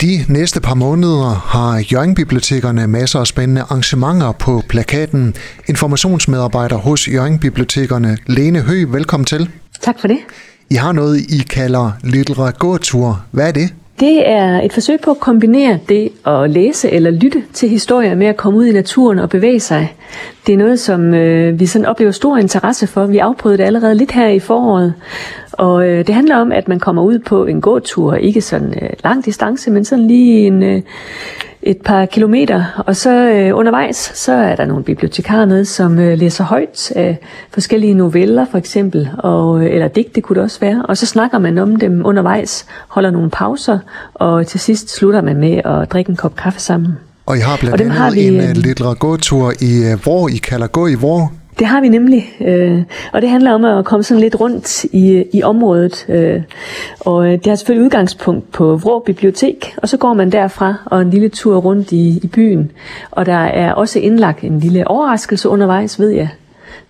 De næste par måneder har Hjørringbibliotekerne masser af spændende arrangementer på plakaten. Informationsmedarbejder hos Hjørringbibliotekerne, Lene Høgh, velkommen til. Tak for det. I har noget, I kalder Litteratur Gåtur. Hvad er det? Det er et forsøg på at kombinere det at læse eller lytte til historier med at komme ud i naturen og bevæge sig. Det er noget, som vi sådan oplever stor interesse for. Vi afprøvede det allerede lidt her i foråret. Og det handler om, at man kommer ud på en gåtur, ikke sådan lang distance, men sådan lige et par kilometer. Og så undervejs, så er der nogle bibliotekarer med, som læser højt af forskellige noveller for eksempel, eller digte kunne det også være. Og så snakker man om dem undervejs, holder nogle pauser, og til sidst slutter man med at drikke en kop kaffe sammen. Og I har blandt andet en lille gåtur i Vrå, I kalder Gå i Vrå. Det har vi nemlig, og det handler om at komme sådan lidt rundt i området, og det har selvfølgelig udgangspunkt på Vrå Bibliotek, og så går man derfra og en lille tur rundt i byen, og der er også indlagt en lille overraskelse undervejs, ved jeg.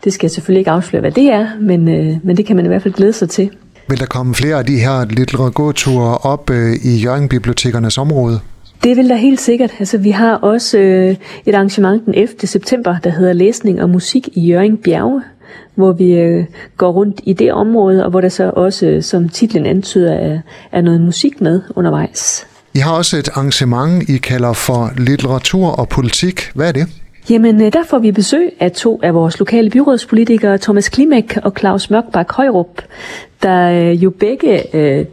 Det skal jeg selvfølgelig ikke afsløre, hvad det er, men det kan man i hvert fald glæde sig til. Vil der komme flere af de her lille gåture op i Hjørringbibliotekernes område? Det vil der helt sikkert. Altså, vi har også et arrangement den 11. september, der hedder Læsning og Musik i Jørgen Bjerg, hvor vi går rundt i det område, og hvor der så også, som titlen antyder, er noget musik med undervejs. I har også et arrangement, I kalder for Litteratur og Politik. Hvad er det? Jamen, der får vi besøg af to af vores lokale byrådspolitikere, Thomas Klimek og Claus Mørkbak Højrup, der jo begge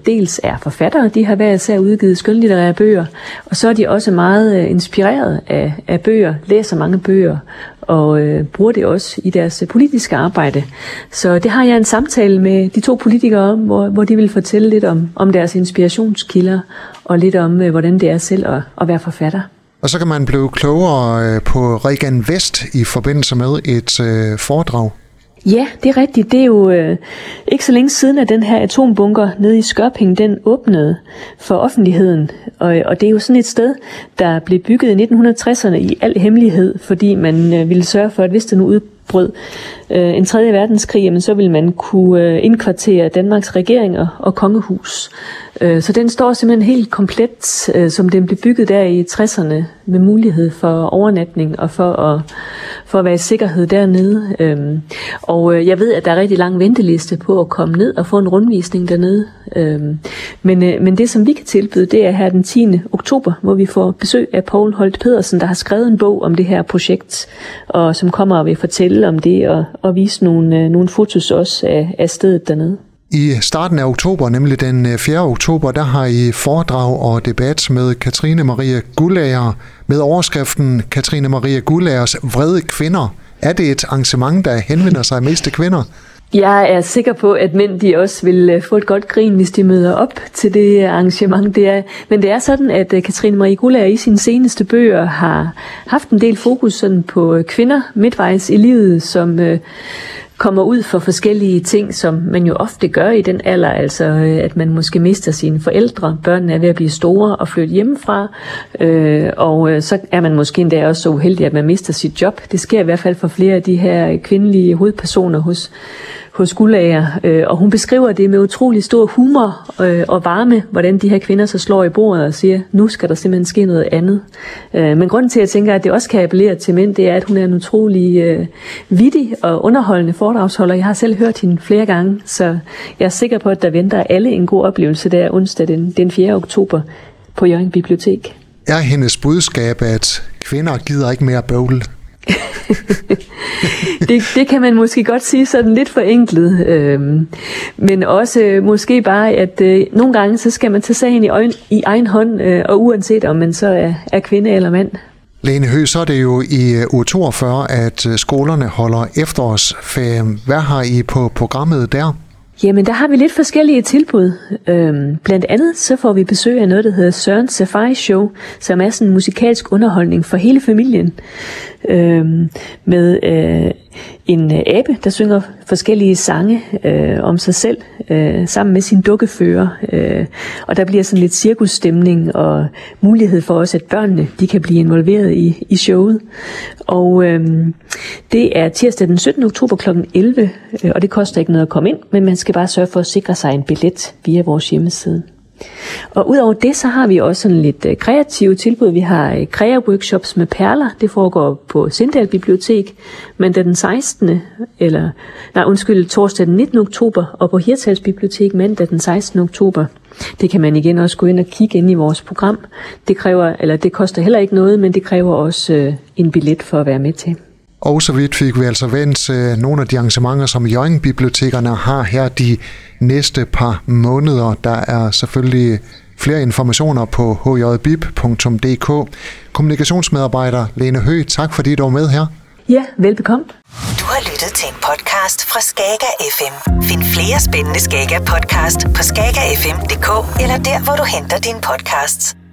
dels er forfattere, de har hver især udgivet skønlitterære bøger, og så er de også meget inspireret af bøger, læser mange bøger og bruger det også i deres politiske arbejde. Så det har jeg en samtale med de to politikere om, hvor de vil fortælle lidt om deres inspirationskilder og lidt om, hvordan det er selv at være forfatter. Og så kan man blive klogere på Regan Vest i forbindelse med et foredrag. Ja, det er rigtigt. Det er jo ikke så længe siden, at den her atombunker nede i Skørping, den åbnede for offentligheden. Og det er jo sådan et sted, der blev bygget i 1960'erne i al hemmelighed, fordi man ville sørge for, at hvis det nu udbrød en 3. verdenskrig, jamen, så ville man kunne indkvartere Danmarks regering og kongehus. Så den står simpelthen helt komplet, som den blev bygget der i 60'erne, med mulighed for overnatning og for at være i sikkerhed dernede. Og jeg ved, at der er rigtig lang venteliste på at komme ned og få en rundvisning dernede. Men det, som vi kan tilbyde, det er her den 10. oktober, hvor vi får besøg af Poul Holt Pedersen, der har skrevet en bog om det her projekt, og som kommer og vil fortælle om det og vise nogle fotos også af stedet dernede. I starten af oktober, nemlig den 4. oktober, der har I foredrag og debat med Katrine Marie Gullager med overskriften Katrine Marie Gullagers vrede kvinder. Er det et arrangement, der henvender sig mest til kvinder? Jeg er sikker på, at mænd de også vil få et godt grin, hvis de møder op til det arrangement. Men det er sådan, at Katrine Marie Gullager i sine seneste bøger har haft en del fokus sådan på kvinder midtvejs i livet, som kommer ud for forskellige ting, som man jo ofte gør i den alder, altså at man måske mister sine forældre, børnene er ved at blive store og flytte hjemmefra, og så er man måske endda også så uheldig, at man mister sit job. Det sker i hvert fald for flere af de her kvindelige hovedpersoner hos Gullager, og hun beskriver det med utrolig stor humor og varme, hvordan de her kvinder så slår i bordet og siger, nu skal der simpelthen ske noget andet. Men grunden til, at jeg tænker, at det også kan appellere til mænd, det er, at hun er en utrolig vittig og underholdende foredragsholder. Jeg har selv hørt hende flere gange, så jeg er sikker på, at der venter alle en god oplevelse der onsdag den 4. oktober på Jørgen Bibliotek. Er hendes budskab, at kvinder gider ikke mere bøvle? det kan man måske godt sige sådan lidt forenklet, men også måske bare, at nogle gange så skal man tage sagen i egen hånd, og uanset om man så er kvinde eller mand. Lene Høgh, så er det jo i uge 42, at skolerne holder efterårsferie. Hvad har I på programmet der? Jamen, der har vi lidt forskellige tilbud. Blandt andet så får vi besøg af noget, der hedder Sørens Safari Show, som er sådan en musikalsk underholdning for hele familien. Med en abe, der synger forskellige sange om sig selv, sammen med sin dukkefører. Og der bliver sådan lidt cirkusstemning og mulighed for også, at børnene de kan blive involveret i showet. Og det er tirsdag den 17. oktober kl. 11, og det koster ikke noget at komme ind, men man skal bare sørge for at sikre sig en billet via vores hjemmeside. Og udover det, så har vi også sådan lidt kreative tilbud. Vi har krea-workshops med perler. Det foregår på Sindal Bibliotek mandag den 16. Torsdag den 19. oktober, og på Hirtals Bibliotek mandag den 16. oktober. Det kan man igen også gå ind og kigge ind i vores program. Det koster heller ikke noget, men det kræver også en billet for at være med til. Og så vidt fik vi altså vendt nogle af de arrangementer, som Hjørringbibliotekerne har her de næste par måneder. Der er selvfølgelig flere informationer på hjbib.dk. Kommunikationsmedarbejder Lene Høgh, tak fordi du var med her. Ja, velbekomme. Du har lyttet til en podcast fra Skagger FM. Find flere spændende Skagger podcast på skaggerfm.dk eller der, hvor du henter dine podcasts.